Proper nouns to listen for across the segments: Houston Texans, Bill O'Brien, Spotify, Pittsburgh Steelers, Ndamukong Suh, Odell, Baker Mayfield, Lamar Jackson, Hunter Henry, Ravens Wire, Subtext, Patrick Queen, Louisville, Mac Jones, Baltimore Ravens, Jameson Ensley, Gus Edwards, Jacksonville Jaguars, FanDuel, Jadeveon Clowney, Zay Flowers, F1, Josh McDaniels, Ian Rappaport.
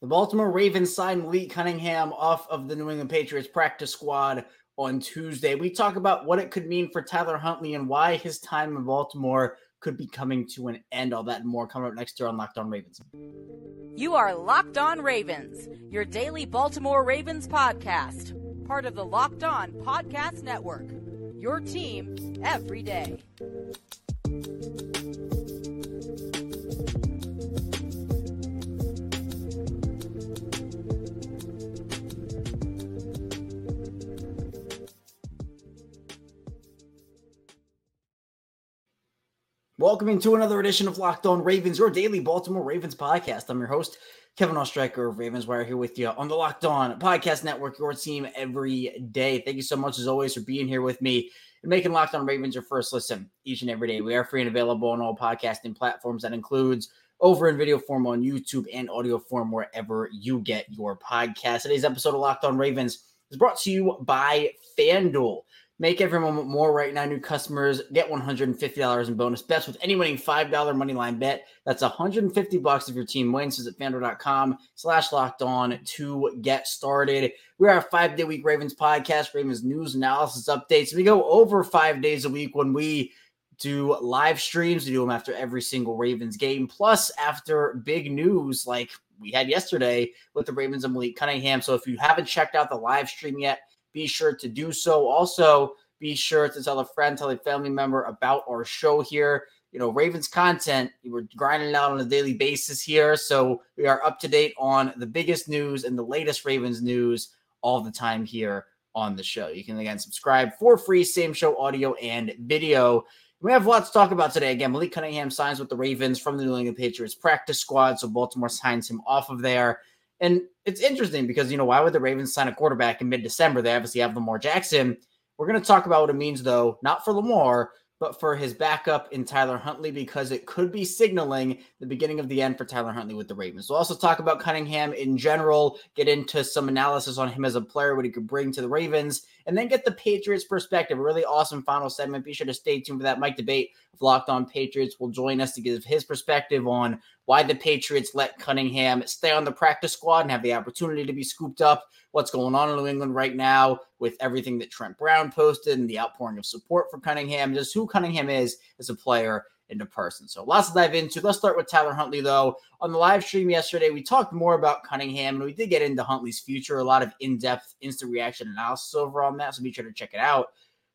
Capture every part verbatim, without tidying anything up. The Baltimore Ravens signed Malik Cunningham off of the New England Patriots practice squad on Tuesday. We talk about what it could mean for Tyler Huntley and why his time in Baltimore could be coming to an end. All that and more coming up next year on Locked On Ravens. You are Locked On Ravens, your daily Baltimore Ravens podcast, part of the Locked On Podcast Network, your team every day. Welcome into another edition of Locked On Ravens, your daily Baltimore Ravens podcast. I'm your host, Kevin Ostreicher of Ravens Wire, here with you on the Locked On Podcast Network, your team every day. Thank you so much, as always, for being here with me and making Locked On Ravens your first listen each and every day. We are free and available on all podcasting platforms. That includes over in video form on YouTube and audio form wherever you get your podcast. Today's episode of Locked On Ravens is brought to you by FanDuel. Make every moment more right now. New customers get one hundred fifty dollars in bonus bets with any winning five dollar moneyline bet. That's one hundred fifty dollars if your team wins. Visit FanDuel.com slash locked on to get started. We are a five-day week Ravens podcast, Ravens news, analysis, updates. We go over five days a week when we do live streams. We do them after every single Ravens game, plus after big news like we had yesterday with the Ravens and Malik Cunningham. So if you haven't checked out the live stream yet, be sure to do so. Also, be sure to tell a friend, tell a family member about our show here. You know, Ravens content, we're grinding out on a daily basis here. So we are up to date on the biggest news and the latest Ravens news all the time here on the show. You can, again, subscribe for free, same show audio and video. We have lots to talk about today. Again, Malik Cunningham signs with the Ravens from the New England Patriots practice squad. So Baltimore signs him off of there. And it's interesting because, you know, why would the Ravens sign a quarterback in mid-December? They obviously have Lamar Jackson. We're going to talk about what it means, though, not for Lamar, but for his backup in Tyler Huntley, because it could be signaling the beginning of the end for Tyler Huntley with the Ravens. We'll also talk about Cunningham in general, get into some analysis on him as a player, what he could bring to the Ravens, and then get the Patriots perspective. A really awesome final segment. Be sure to stay tuned for that. Mike D'Abate of Locked On Patriots will join us to give his perspective on why the Patriots let Cunningham stay on the practice squad and have the opportunity to be scooped up, what's going on in New England right now with everything that Trent Brown posted and the outpouring of support for Cunningham, just who Cunningham is as a player and a person. So lots to dive into. Let's start with Tyler Huntley, though. On the live stream yesterday, we talked more about Cunningham, and we did get into Huntley's future, a lot of in-depth instant reaction analysis over on that, so be sure to check it out.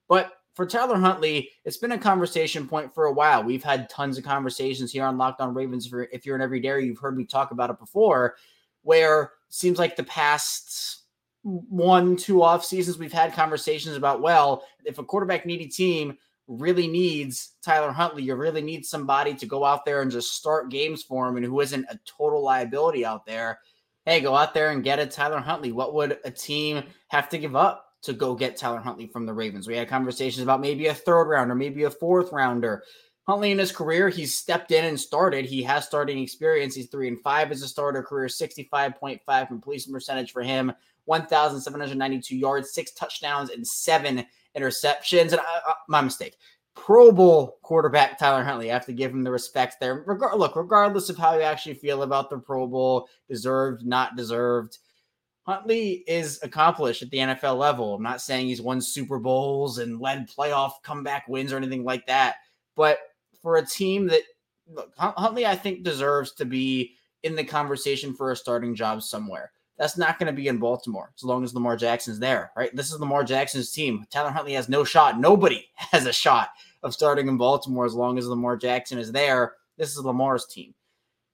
But for Tyler Huntley, it's been a conversation point for a while. We've had tons of conversations here on Locked On Ravens. For, if you're an everydayer, you've heard me talk about it before, where it seems like the past one, two off seasons, we've had conversations about, well, if a quarterback needy team really needs Tyler Huntley, you really need somebody to go out there and just start games for him and who isn't a total liability out there. Hey, go out there and get a Tyler Huntley. What would a team have to give up to go get Tyler Huntley from the Ravens? We had conversations about maybe a third rounder, maybe a fourth rounder. Huntley in his career, he's stepped in and started. He has starting experience. He's three and five as a starter, career sixty-five point five completion percentage for him, one thousand seven hundred ninety-two yards, six touchdowns, and seven interceptions. And I, I, my mistake, Pro Bowl quarterback Tyler Huntley. I have to give him the respect there. Regar- look, regardless of how you actually feel about the Pro Bowl, deserved, not deserved, Huntley is accomplished at the N F L level. I'm not saying he's won Super Bowls and led playoff comeback wins or anything like that. But for a team that, look, Huntley, I think, deserves to be in the conversation for a starting job somewhere. That's not going to be in Baltimore as long as Lamar Jackson's there, right? This is Lamar Jackson's team. Tyler Huntley has no shot. Nobody has a shot of starting in Baltimore as long as Lamar Jackson is there. This is Lamar's team.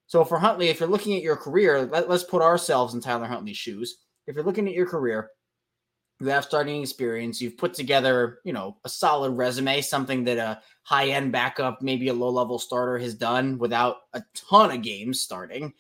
So for Huntley, if you're looking at your career, let, let's put ourselves in Tyler Huntley's shoes. If you're looking at your career, you have starting experience, you've put together, you know, a solid resume, something that a high-end backup, maybe a low-level starter has done without a ton of games starting.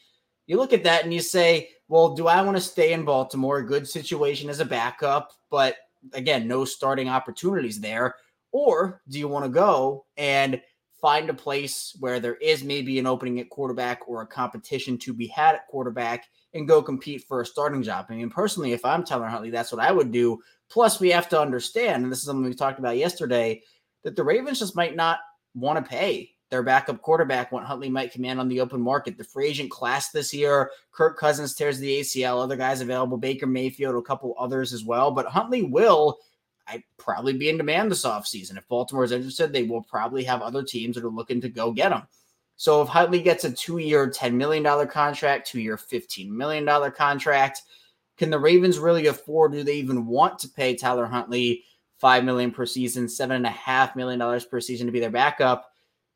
You look at that and you say, well, do I want to stay in Baltimore? Good situation as a backup, but again, no starting opportunities there. Or do you want to go and find a place where there is maybe an opening at quarterback or a competition to be had at quarterback and go compete for a starting job? I mean, personally, if I'm Tyler Huntley, that's what I would do. Plus, we have to understand, and this is something we talked about yesterday, that the Ravens just might not want to pay their backup quarterback, what Huntley might command on the open market. The free agent class this year, Kirk Cousins tears the A C L, other guys available, Baker Mayfield, a couple others as well. But Huntley will I'd probably be in demand this offseason. If Baltimore is interested, they will probably have other teams that are looking to go get him. So if Huntley gets a two-year ten million dollars contract, two-year fifteen million dollars contract, can the Ravens really afford, do they even want to pay Tyler Huntley five million dollars per season, seven point five million dollars per season to be their backup?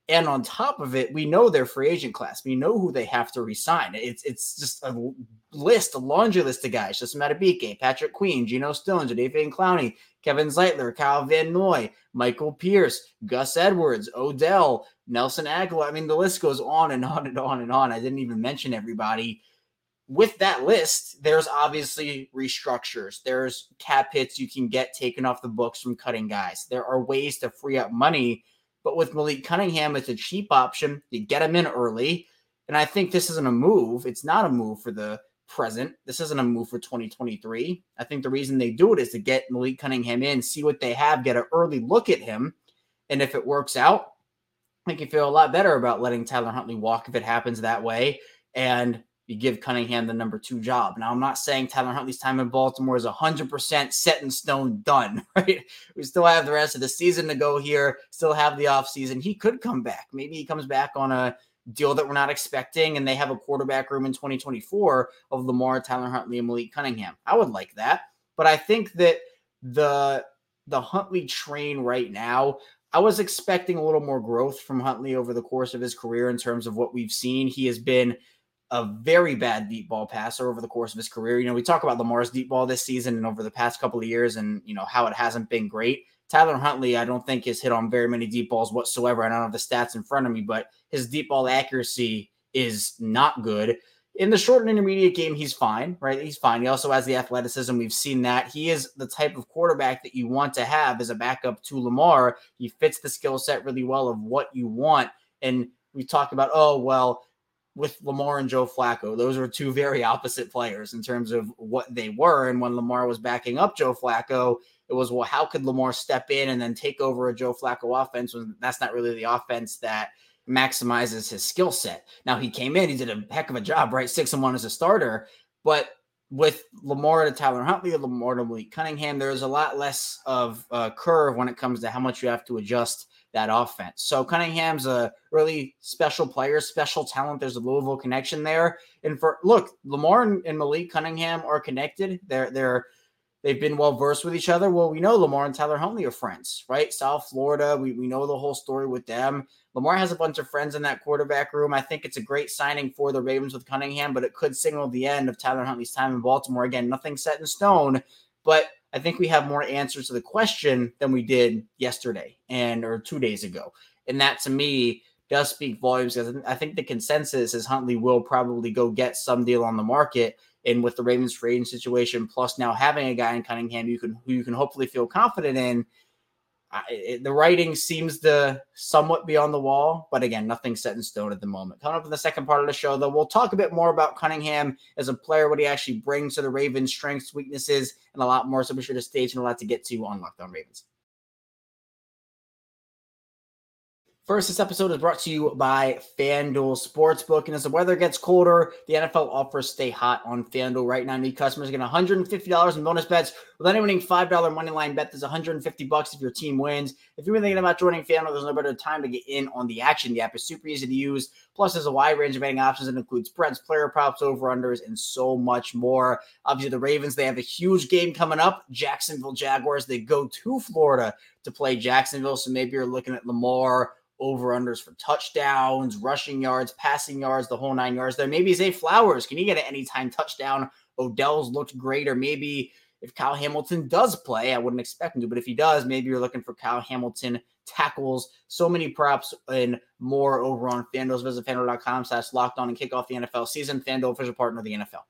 And on top of it, we know their free agent class. We know who they have to resign. It's it's just a list, a laundry list of guys. Justin Madubuike, Patrick Queen, Geno Stone, Jadeveon Clowney, Kevin Zeitler, Kyle Van Noy, Michael Pierce, Gus Edwards, Odell, Nelson Agholor. I mean, the list goes on and on and on and on. I didn't even mention everybody. With that list, there's obviously restructures. There's cap hits you can get taken off the books from cutting guys. There are ways to free up money. But with Malik Cunningham, it's a cheap option. You get him in early. And I think this isn't a move. It's not a move for the present. This isn't a move for twenty twenty-three. I think the reason they do it is to get Malik Cunningham in, see what they have, get an early look at him. And if it works out, I think you feel a lot better about letting Tyler Huntley walk if it happens that way. And you give Cunningham the number two job. Now, I'm not saying Tyler Huntley's time in Baltimore is one hundred percent set in stone done, right? We still have the rest of the season to go here, still have the offseason. He could come back. Maybe he comes back on a deal that we're not expecting, and they have a quarterback room in twenty twenty-four of Lamar, Tyler Huntley, and Malik Cunningham. I would like that. But I think that the, the Huntley train right now, I was expecting a little more growth from Huntley over the course of his career in terms of what we've seen. He has been a very bad deep ball passer over the course of his career. You know, we talk about Lamar's deep ball this season and over the past couple of years and, you know, how it hasn't been great. Tyler Huntley, I don't think has hit on very many deep balls whatsoever. I don't have the stats in front of me, but his deep ball accuracy is not good. In the short and intermediate game, he's fine, right? He's fine. He also has the athleticism. We've seen that. He is the type of quarterback that you want to have as a backup to Lamar. He fits the skill set really well of what you want. And we talk about, oh, well, with Lamar and Joe Flacco, those were two very opposite players in terms of what they were. And when Lamar was backing up Joe Flacco, it was, well, how could Lamar step in and then take over a Joe Flacco offense when that's not really the offense that maximizes his skill set? Now, he came in, he did a heck of a job, right? Six and one as a starter. But with Lamar to Tyler Huntley or Lamar to Malik Cunningham, there's a lot less of a curve when it comes to how much you have to adjust that offense. So Cunningham's a really special player, special talent. There's a Louisville connection there. And for look, Lamar and, and Malik Cunningham are connected. They're they're they've been well versed with each other. Well, we know Lamar and Tyler Huntley are friends, right? South Florida. We we know the whole story with them. Lamar has a bunch of friends in that quarterback room. I think it's a great signing for the Ravens with Cunningham, but it could signal the end of Tyler Huntley's time in Baltimore. Again, nothing set in stone, but I think we have more answers to the question than we did yesterday and or two days ago. And that, to me, does speak volumes, because I think the consensus is Huntley will probably go get some deal on the market. And with the Ravens free agent situation, plus now having a guy in Cunningham you can, who you can hopefully feel confident in, I, it, the writing seems to somewhat be on the wall. But again, nothing set in stone at the moment. Coming up in the second part of the show, though, we'll talk a bit more about Cunningham as a player, what he actually brings to the Ravens, strengths, weaknesses, and a lot more. So be sure to stay tuned. A lot to get to on Locked On Ravens. First, this episode is brought to you by FanDuel Sportsbook. And as the weather gets colder, the N F L offers stay hot on FanDuel. Right now, new customers get one hundred fifty dollars in bonus bets with any winning five dollar moneyline bet. There's one hundred fifty dollars if your team wins. If you've been thinking about joining FanDuel, there's no better time to get in on the action. The app is super easy to use. Plus, there's a wide range of betting options that includes spreads, player props, over-unders, and so much more. Obviously, the Ravens, they have a huge game coming up. Jacksonville Jaguars, they go to Florida to play Jacksonville. So maybe you're looking at Lamar, over-unders for touchdowns, rushing yards, passing yards, the whole nine yards there. Maybe Zay Flowers. Can he get an anytime touchdown? Odell's looked great. Or maybe if Kyle Hamilton does play, I wouldn't expect him to, but if he does, maybe you're looking for Kyle Hamilton tackles. So many props and more over on FanDuel. Visit FanDuel.com slash locked on and kick off the N F L season. FanDuel, official partner of the N F L.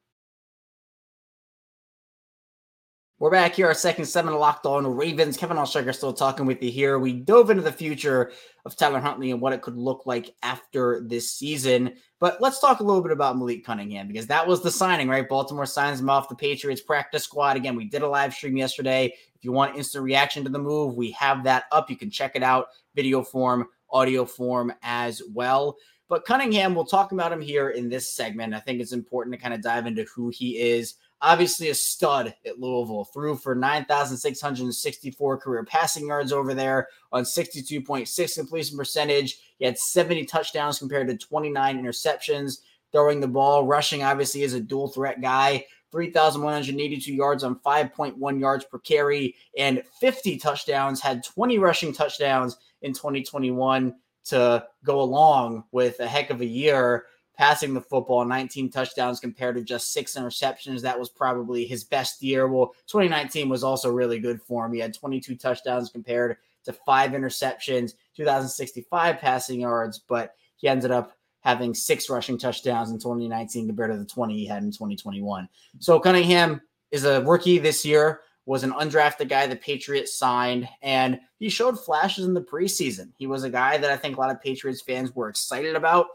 We're back here, our second segment of Locked On Ravens. Kevin Ostreicher still talking with you here. We dove into the future of Tyler Huntley and what it could look like after this season. But let's talk a little bit about Malik Cunningham, because that was the signing, right? Baltimore signs him off the Patriots practice squad. Again, we did a live stream yesterday. If you want instant reaction to the move, we have that up. You can check it out, video form audio form as well. But Cunningham, we'll talk about him here in this segment. I think it's important to kind of dive into who he is. Obviously a stud at Louisville, threw for nine thousand six hundred sixty-four career passing yards over there on sixty-two point six completion percentage. He had seventy touchdowns compared to twenty-nine interceptions, throwing the ball. Rushing obviously is a dual threat guy. three thousand one hundred eighty-two yards on five point one yards per carry and fifty touchdowns, had twenty rushing touchdowns in twenty twenty-one to go along with a heck of a year. Passing the football, nineteen touchdowns compared to just six interceptions. That was probably his best year. Well, twenty nineteen was also really good for him. He had twenty-two touchdowns compared to five interceptions, two thousand sixty-five passing yards, but he ended up having six rushing touchdowns in twenty nineteen compared to the twenty he had in twenty twenty-one. So Cunningham is a rookie this year, was an undrafted guy the Patriots signed, and he showed flashes in the preseason. He was a guy that I think a lot of Patriots fans were excited about.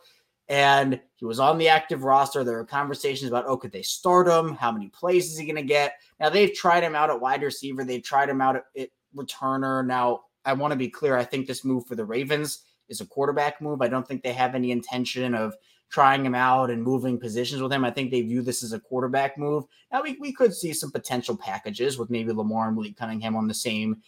And he was on the active roster. There were conversations about, oh, could they start him? How many plays is he going to get? Now, they've tried him out at wide receiver. They've tried him out at, at returner. Now, I want to be clear. I think this move for the Ravens is a quarterback move. I don't think they have any intention of trying him out and moving positions with him. I think they view this as a quarterback move. Now, we, we could see some potential packages with maybe Lamar and Malik Cunningham on the same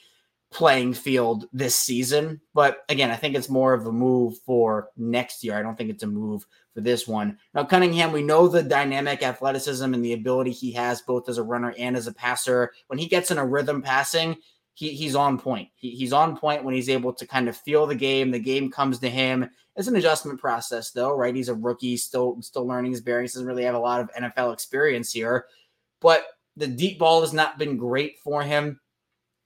playing field this season. But again, I think it's more of a move for next year. I don't think it's a move for this one. Now, Cunningham, we know the dynamic athleticism and the ability he has both as a runner and as a passer. When he gets in a rhythm passing, he, he's on point. He, he's on point when he's able to kind of feel the game. The game comes to him. It's an adjustment process though, right? He's a rookie, still, still learning his bearings. Doesn't really have a lot of N F L experience here, but the deep ball has not been great for him.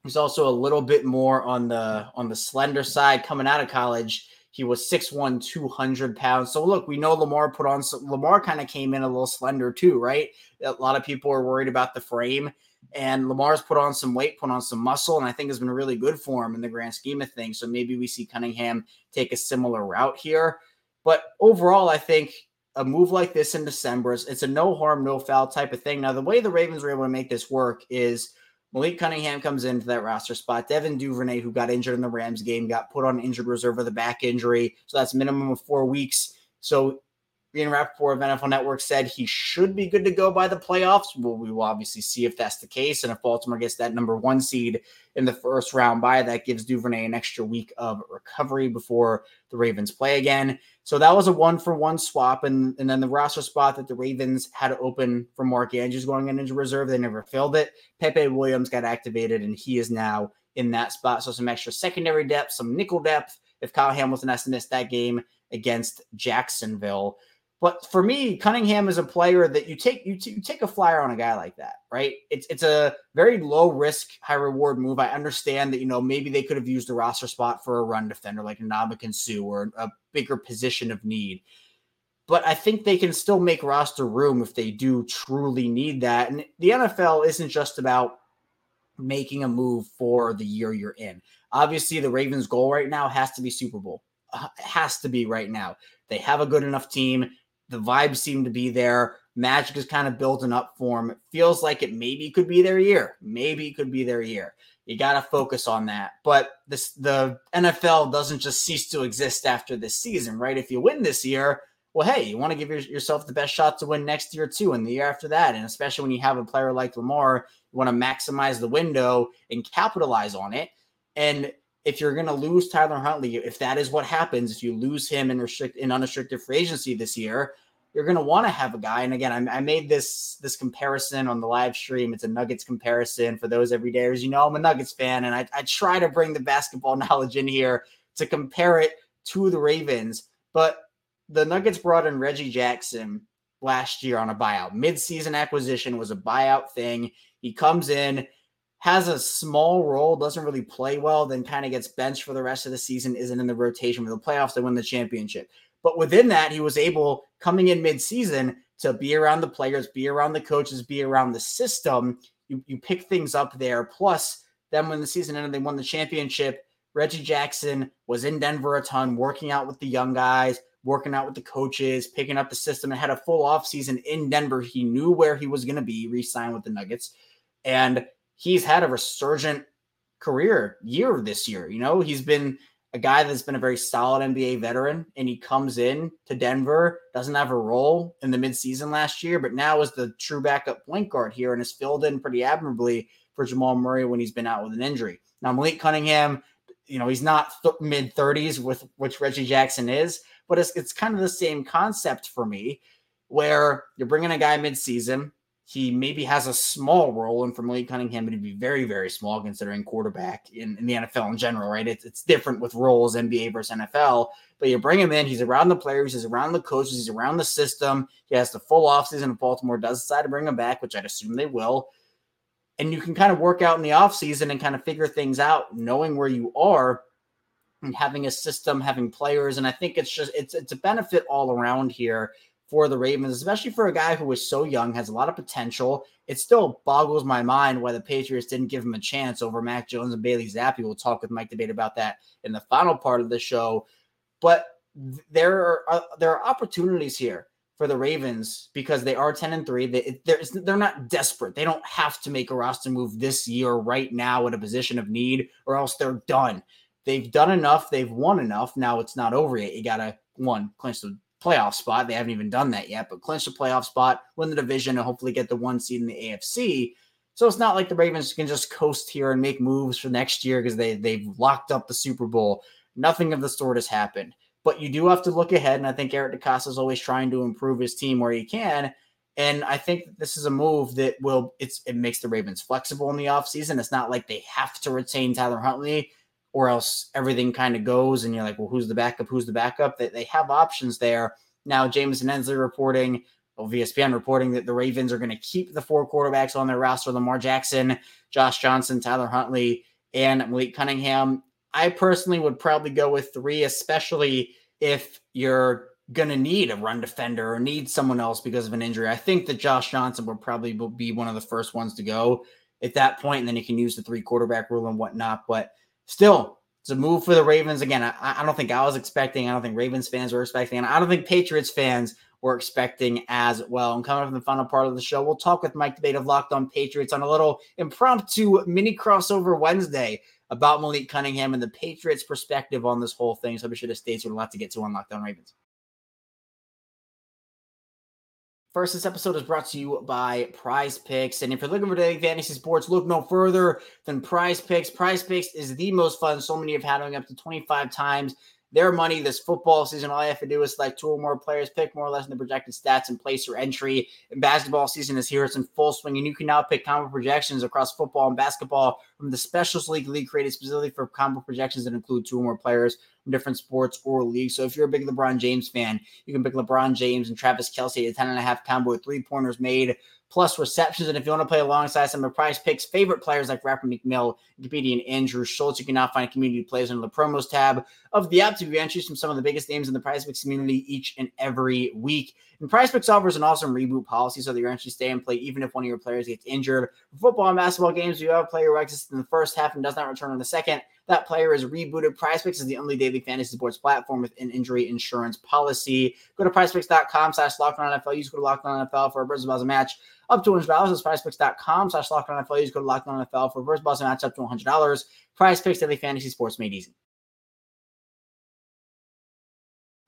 He's also a little bit more on the on the slender side. Coming out of college, he was six one, two hundred pounds. So look, we know Lamar put on so Lamar kind of came in a little slender too, right? A lot of people are worried about the frame, and Lamar's put on some weight, put on some muscle, and I think has been really good for him in the grand scheme of things. So maybe we see Cunningham take a similar route here. But overall, I think a move like this in December, is it's a no harm, no foul type of thing. Now, the way the Ravens were able to make this work is Malik Cunningham comes into that roster spot. Devin Duvernay, who got injured in the Rams game, got put on injured reserve with a back injury. So that's minimum of four weeks. So Ian Rappaport of N F L Network said he should be good to go by the playoffs. Well, we will obviously see if that's the case. And if Baltimore gets that number one seed in the first round bye, that gives Duvernay an extra week of recovery before the Ravens play again. So that was a one-for-one swap. And, and then the roster spot that the Ravens had open for Mark Andrews going into reserve, they never filled it. Pepe Williams got activated, and he is now in that spot. So some extra secondary depth, some nickel depth if Kyle Hamilton has to miss that game against Jacksonville. But for me, Cunningham is a player that you take you, t- you take a flyer on a guy like that, right? It's it's a very low risk, high reward move. I understand that, you know, maybe they could have used a roster spot for a run defender like Ndamukong Suh or a bigger position of need. But I think they can still make roster room if they do truly need that. And the N F L isn't just about making a move for the year you're in. Obviously, the Ravens' goal right now has to be Super Bowl. Uh, it has to be right now. They have a good enough team. The vibes seem to be there. Magic is kind of building up for them. It feels like it maybe could be their year. Maybe it could be their year. You got to focus on that. But this, the N F L doesn't just cease to exist after this season, right? If you win this year, well, hey, you want to give your, yourself the best shot to win next year too, and the year after that. And especially when you have a player like Lamar, you want to maximize the window and capitalize on it. And if you're going to lose Tyler Huntley, if that is what happens, if you lose him in, restrict, in unrestricted free agency this year, you're going to want to have a guy. And again, I, I made this this comparison on the live stream. It's a Nuggets comparison for those everydayers. You know, I'm a Nuggets fan, and I, I try to bring the basketball knowledge in here to compare it to the Ravens. But the Nuggets brought in Reggie Jackson last year on a buyout. Mid-season acquisition was a buyout thing. He comes in, has a small role, doesn't really play well, then kind of gets benched for the rest of the season, isn't in the rotation for the playoffs to win the championship. But within that, he was able, coming in mid-season, to be around the players, be around the coaches, be around the system. You, you pick things up there. Plus, then when the season ended, they won the championship. Reggie Jackson was in Denver a ton, working out with the young guys, working out with the coaches, picking up the system, and had a full offseason in Denver. He knew where he was going to be, re-signed with the Nuggets. And he's had a resurgent career year this year. You know, he's been a guy that's been a very solid N B A veteran, and he comes in to Denver, doesn't have a role in the midseason last year, but now is the true backup point guard here and has filled in pretty admirably for Jamal Murray when he's been out with an injury. Now, Malik Cunningham, you know, he's not th- mid-thirties, with which Reggie Jackson is, but it's, it's kind of the same concept for me, where you're bringing a guy midseason. He maybe has a small role, and for Malik Cunningham, it'd be very, very small considering quarterback in, in the N F L in general, right? It's, it's different with roles, N B A versus N F L, but you bring him in, he's around the players, he's around the coaches, he's around the system. He has the full offseason if Baltimore does decide to bring him back, which I'd assume they will. And you can kind of work out in the offseason and kind of figure things out, knowing where you are and having a system, having players. And I think it's just, it's, it's a benefit all around here for the Ravens, especially for a guy who is so young, has a lot of potential. It still boggles my mind why the Patriots didn't give him a chance over Mac Jones and Bailey Zappe. We'll talk with Mike D'Abate about that in the final part of the show. But there are, there are opportunities here for the Ravens because they are ten and three. They, they're, they're not desperate. They don't have to make a roster move this year right now in a position of need, or else they're done. They've done enough. They've won enough. Now it's not over yet. You got to, one, clinch the playoff spot. They haven't even done that yet, but clinch the playoff spot, win the division, and hopefully get the one seed in the A F C. So it's not like the Ravens can just coast here and make moves for next year because they, they've locked up the Super Bowl. Nothing of the sort has happened. But you do have to look ahead, and I think Eric DeCosta is always trying to improve his team where he can, and I think this is a move that will, it's, it makes the Ravens flexible in the offseason. It's not like they have to retain Tyler Huntley, or else everything kind of goes, and you're like, well, who's the backup? Who's the backup? They, they have options there. Now, Jameson Ensley reporting, well, V S P N reporting that the Ravens are going to keep the four quarterbacks on their roster, Lamar Jackson, Josh Johnson, Tyler Huntley, and Malik Cunningham. I personally would probably go with three, especially if you're going to need a run defender or need someone else because of an injury. I think that Josh Johnson would probably be one of the first ones to go at that point, and then you can use the three quarterback rule and whatnot. But still, it's a move for the Ravens. Again, I, I don't think I was expecting. I don't think Ravens fans were expecting. And I don't think Patriots fans were expecting as well. And coming up in the final part of the show, we'll talk with Mike D'Abate of Locked On Patriots on a little impromptu mini crossover Wednesday about Malik Cunningham and the Patriots' perspective on this whole thing. So be sure to stay tuned. A lot to get to on Locked On Ravens. First, this episode is brought to you by Prize Picks. And if you're looking for daily fantasy sports, look no further than Prize Picks. Prize Picks is the most fun. So many have had going up to twenty-five times their money this football season. All you have to do is select two or more players, pick more or less than the projected stats, and place your entry. And basketball season is here. It's in full swing, and you can now pick combo projections across football and basketball from the Specials League league created specifically for combo projections that include two or more players from different sports or leagues. So if you're a big LeBron James fan, you can pick LeBron James and Travis Kelce, a ten and a half combo with three-pointers made, plus receptions. And if you want to play alongside some of Prize Picks' favorite players like Rapper McMill, comedian Andrew Schultz, you can now find community plays under the promos tab of the app to view entries from some of the biggest names in the Prize Picks community each and every week. And Prize Picks offers an awesome reboot policy so that your entries stay in play even if one of your players gets injured. For football and basketball games, you have a player who exits in the first half and does not return in the second. That player is rebooted. PrizePicks is the only daily fantasy sports platform with an injury insurance policy. Go to PrizePicks.com slash LockedOnNFL. Use code LockedOnNFL for a first deposit match up to one hundred dollars. That's PrizePicks.com slash LockedOnNFL. Use code LockedOnNFL for a first deposit match up to one hundred dollars. PrizePicks, daily fantasy sports made easy.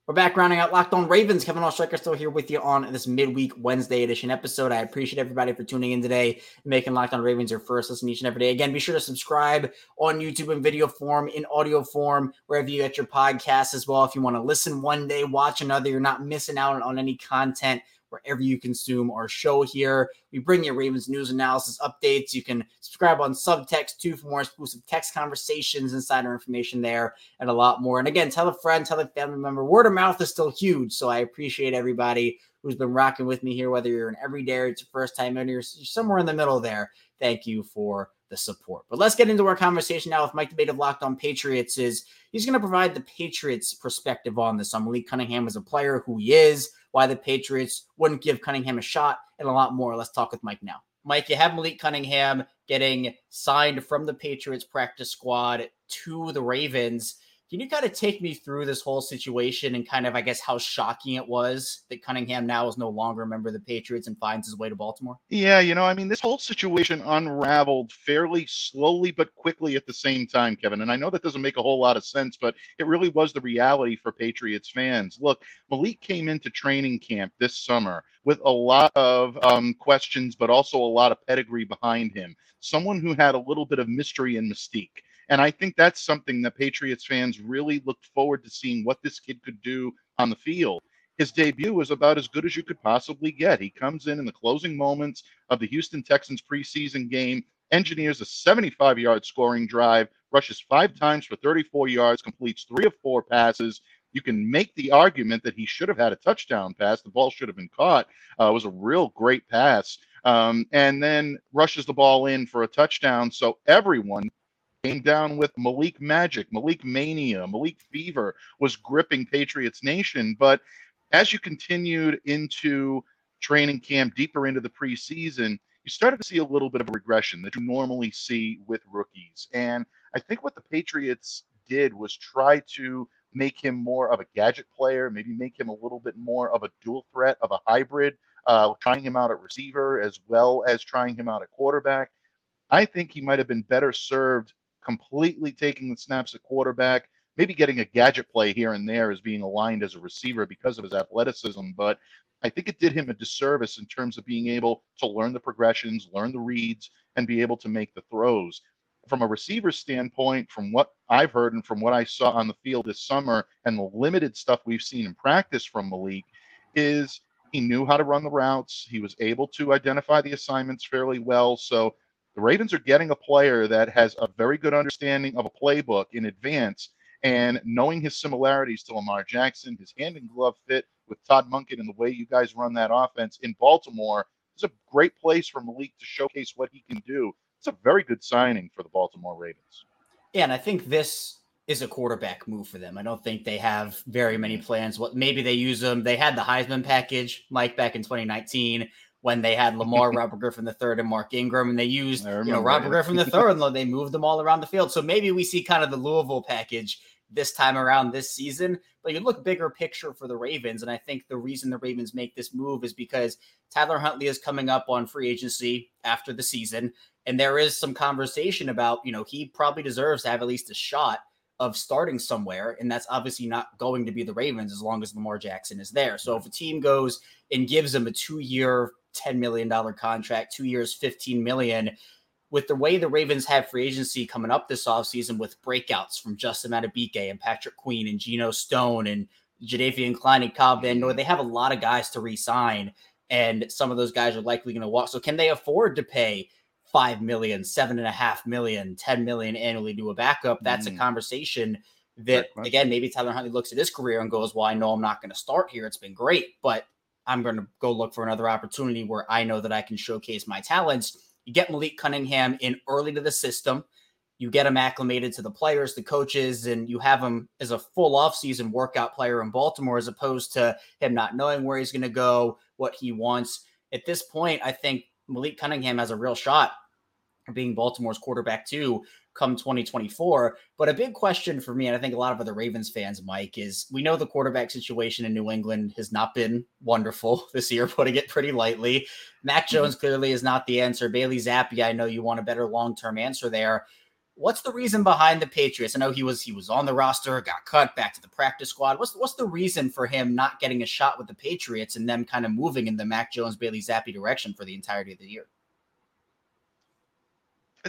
We're back rounding out Locked On Ravens. Kevin Ostreicher still here with you on this midweek Wednesday edition episode. I appreciate everybody for tuning in today and making Locked On Ravens your first listen each and every day. Again, be sure to subscribe on YouTube in video form, in audio form, wherever you get your podcasts as well. If you want to listen one day, watch another, you're not missing out on any content wherever you consume our show here. We bring you Ravens news, analysis, updates. You can subscribe on Subtext, too, for more exclusive text conversations, insider information there, and a lot more. And again, tell a friend, tell a family member. Word of mouth is still huge, so I appreciate everybody who's been rocking with me here, whether you're an everyday or it's your first time in or you're somewhere in the middle there. Thank you for the support. But let's get into our conversation now with Mike D'Abate of Locked On Patriots. Is he's going to provide the Patriots' perspective on this, on Malik Cunningham as a player, who he is, why the Patriots wouldn't give Cunningham a shot, and a lot more. Let's talk with Mike now. Mike, you have Malik Cunningham getting signed from the Patriots practice squad to the Ravens. Can you kind of take me through this whole situation and kind of, I guess, how shocking it was that Cunningham now is no longer a member of the Patriots and finds his way to Baltimore? Yeah, you know, I mean, this whole situation unraveled fairly slowly but quickly at the same time, Kevin. And I know that doesn't make a whole lot of sense, but it really was the reality for Patriots fans. Look, Malik came into training camp this summer with a lot of um, questions, but also a lot of pedigree behind him. Someone who had a little bit of mystery and mystique. And I think that's something that Patriots fans really looked forward to seeing what this kid could do on the field. His debut was about as good as you could possibly get. He comes in in the closing moments of the Houston Texans preseason game, engineers a seventy-five-yard scoring drive, rushes five times for thirty-four yards, completes three of four passes. You can make the argument that he should have had a touchdown pass. The ball should have been caught. Uh, it was a real great pass. Um, and then rushes the ball in for a touchdown. So everyone came down with Malik Magic, Malik Mania, Malik Fever was gripping Patriots Nation. But as you continued into training camp, deeper into the preseason, you started to see a little bit of a regression that you normally see with rookies. And I think what the Patriots did was try to make him more of a gadget player, maybe make him a little bit more of a dual threat, of a hybrid, uh, trying him out at receiver as well as trying him out at quarterback. I think he might have been better served completely taking the snaps at quarterback, maybe getting a gadget play here and there as being aligned as a receiver because of his athleticism. But I think it did him a disservice in terms of being able to learn the progressions, learn the reads, and be able to make the throws. From a receiver standpoint, from what I've heard and from what I saw on the field this summer and the limited stuff we've seen in practice from Malik, is he knew how to run the routes. He was able to identify the assignments fairly well. So the Ravens are getting a player that has a very good understanding of a playbook in advance, and knowing his similarities to Lamar Jackson, his hand and glove fit with Todd Munkin and the way you guys run that offense in Baltimore, is a great place for Malik to showcase what he can do. It's a very good signing for the Baltimore Ravens. Yeah, and I think this is a quarterback move for them. I don't think they have very many plans. What maybe they use them. They had the Heisman package, Mike, back in twenty nineteen. When they had Lamar, Robert Griffin the third, and Mark Ingram, and they used you know Robert Griffin the third, and they moved them all around the field. So maybe we see kind of the Louisville package this time around this season. But you look bigger picture for the Ravens, and I think the reason the Ravens make this move is because Tyler Huntley is coming up on free agency after the season, and there is some conversation about, you know, he probably deserves to have at least a shot of starting somewhere. And that's obviously not going to be the Ravens as long as Lamar Jackson is there. So if a team goes and gives him a two-year, ten million dollars contract, two years, fifteen million dollars, with the way the Ravens have free agency coming up this offseason with breakouts from Justin Madubuike and Patrick Queen and Geno Stone and Jadeveon Clowney and Kyle Van Noy, they have a lot of guys to re-sign, and some of those guys are likely going to walk. So can they afford to pay five million dollars, seven point five million dollars, ten million dollars annually to a backup? That's mm. a conversation that, again, maybe Tyler Huntley looks at his career and goes, well, I know I'm not going to start here. It's been great, but I'm going to go look for another opportunity where I know that I can showcase my talents. You get Malik Cunningham in early to the system. You get him acclimated to the players, the coaches, and you have him as a full offseason workout player in Baltimore, as opposed to him not knowing where he's going to go, what he wants. At this point, I think Malik Cunningham has a real shot of being Baltimore's quarterback too come twenty twenty-four. But a big question for me, and I think a lot of other Ravens fans, Mike, is we know the quarterback situation in New England has not been wonderful this year, putting it pretty lightly. Mac Jones mm-hmm. clearly is not the answer. Bailey Zappe, I know you want a better long-term answer there. What's the reason behind the Patriots? I know he was he was on the roster, got cut, back to the practice squad. What's, what's the reason for him not getting a shot with the Patriots and them kind of moving in the Mac Jones, Bailey Zappe direction for the entirety of the year?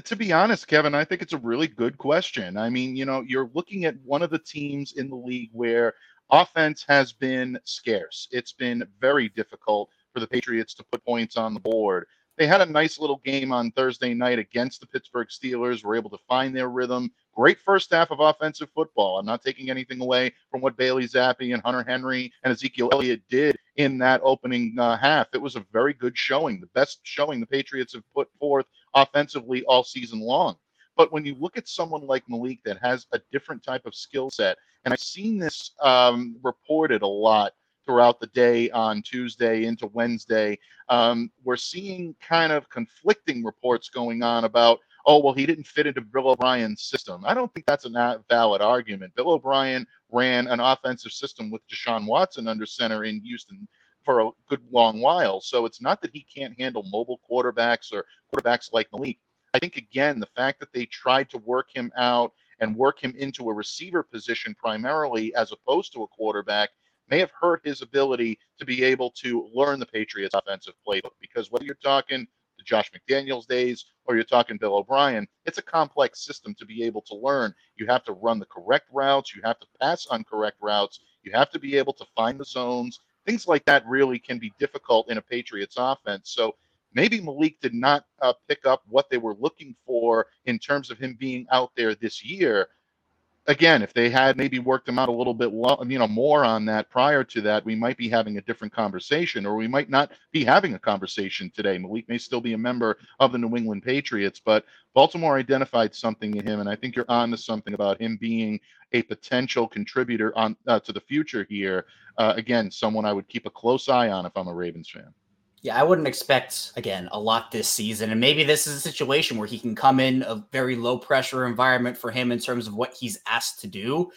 To be honest, Kevin, I think it's a really good question. I mean, you know, you're looking at one of the teams in the league where offense has been scarce. It's been very difficult for the Patriots to put points on the board. They had a nice little game on Thursday night against the Pittsburgh Steelers, were able to find their rhythm. Great first half of offensive football. I'm not taking anything away from what Bailey Zappe and Hunter Henry and Ezekiel Elliott did in that opening uh, half. It was a very good showing, the best showing the Patriots have put forth offensively all season long. But when you look at someone like Malik that has a different type of skill set, and I've seen this um, reported a lot throughout the day on Tuesday into Wednesday, um, we're seeing kind of conflicting reports going on about, oh, well, he didn't fit into Bill O'Brien's system. I don't think that's a valid argument. Bill O'Brien ran an offensive system with Deshaun Watson under center in Houston for a good long while. So it's not that he can't handle mobile quarterbacks or quarterbacks like Malik. I think, again, the fact that they tried to work him out and work him into a receiver position primarily as opposed to a quarterback may have hurt his ability to be able to learn the Patriots' offensive playbook. Because whether you're talking the Josh McDaniels days or you're talking Bill O'Brien, it's a complex system to be able to learn. You have to run the correct routes. You have to pass on correct routes. You have to be able to find the zones. Things like that really can be difficult in a Patriots' offense. So maybe Malik did not uh, pick up what they were looking for in terms of him being out there this year. Again, if they had maybe worked him out a little bit lo- you know, more on that prior to that, we might be having a different conversation, or we might not be having a conversation today. Malik may still be a member of the New England Patriots, but Baltimore identified something in him, and I think you're on to something about him being a potential contributor on uh, to the future here. Uh, again, someone I would keep a close eye on if I'm a Ravens fan. Yeah, I wouldn't expect, again, a lot this season. And maybe this is a situation where he can come in a very low-pressure environment for him in terms of what he's asked to do.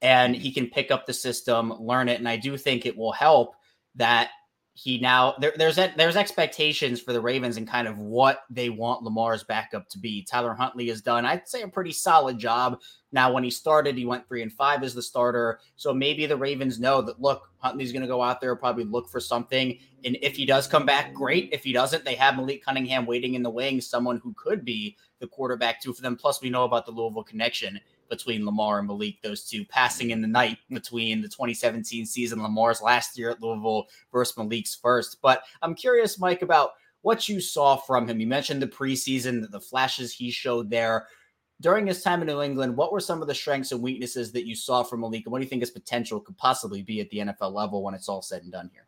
And he can pick up the system, learn it. And I do think it will help that he now there, – there's there's expectations for the Ravens and kind of what they want Lamar's backup to be. Tyler Huntley has done, I'd say, a pretty solid job. Now, when he started, he went three and five as the starter. So maybe the Ravens know that, look, Huntley's going to go out there, probably look for something. And if he does come back, great. If he doesn't, they have Malik Cunningham waiting in the wings, someone who could be the quarterback too for them. Plus, we know about the Louisville connection between Lamar and Malik, those two passing in the night between the twenty seventeen season, Lamar's last year at Louisville versus Malik's first. But I'm curious, Mike, about what you saw from him. You mentioned the preseason, the flashes he showed there. During his time in New England, what were some of the strengths and weaknesses that you saw from Malik, and what do you think his potential could possibly be at the N F L level when it's all said and done here?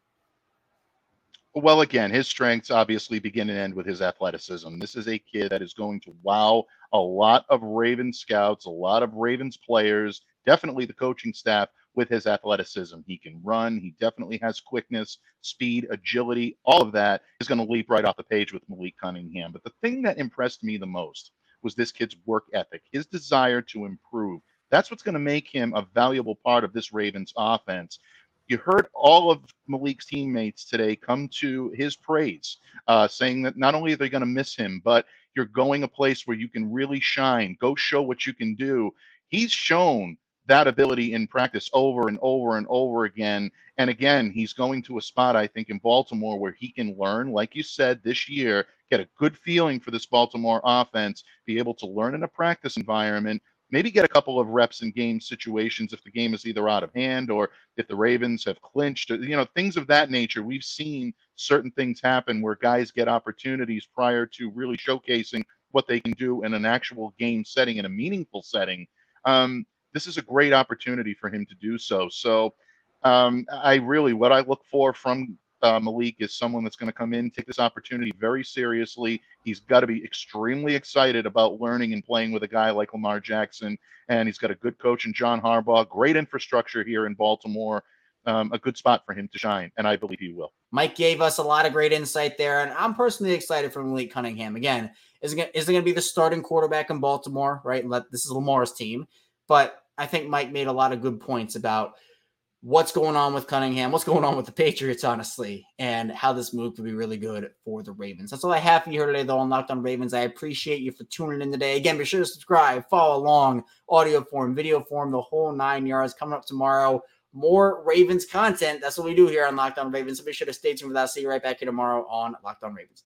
Well, again, his strengths obviously begin and end with his athleticism. This is a kid that is going to wow a lot of Ravens scouts, a lot of Ravens players, definitely the coaching staff, with his athleticism. He can run. He definitely has quickness, speed, agility. All of that is going to leap right off the page with Malik Cunningham. But the thing that impressed me the most was this kid's work ethic, his desire to improve. That's what's going to make him a valuable part of this Ravens offense. You heard all of Malik's teammates today come to his praise, uh, saying that not only are they going to miss him, but you're going a place where you can really shine. Go show what you can do. He's shown that ability in practice over and over and over again. And again, he's going to a spot, I think, in Baltimore where he can learn, like you said, this year, get a good feeling for this Baltimore offense, be able to learn in a practice environment, maybe get a couple of reps in game situations if the game is either out of hand or if the Ravens have clinched, you know, things of that nature. We've seen certain things happen where guys get opportunities prior to really showcasing what they can do in an actual game setting, in a meaningful setting. Um, this is a great opportunity for him to do so. So um, I really, what I look for from Uh, Malik is someone that's going to come in, take this opportunity very seriously. He's got to be extremely excited about learning and playing with a guy like Lamar Jackson, and he's got a good coach in John Harbaugh, great infrastructure here in Baltimore, um, a good spot for him to shine, and I believe he will. Mike gave us a lot of great insight there, and I'm personally excited for Malik Cunningham. Again, isn't it, isn't going to be the starting quarterback in Baltimore, right? This is Lamar's team, but I think Mike made a lot of good points about what's going on with Cunningham, what's going on with the Patriots, honestly, and how this move could be really good for the Ravens. That's all I have for you here today, though, on Locked On Ravens. I appreciate you for tuning in today. Again, be sure to subscribe, follow along, audio form, video form, the whole nine yards. Coming up tomorrow, more Ravens content. That's what we do here on Locked On Ravens. So be sure to stay tuned with us. See you right back here tomorrow on Locked On Ravens.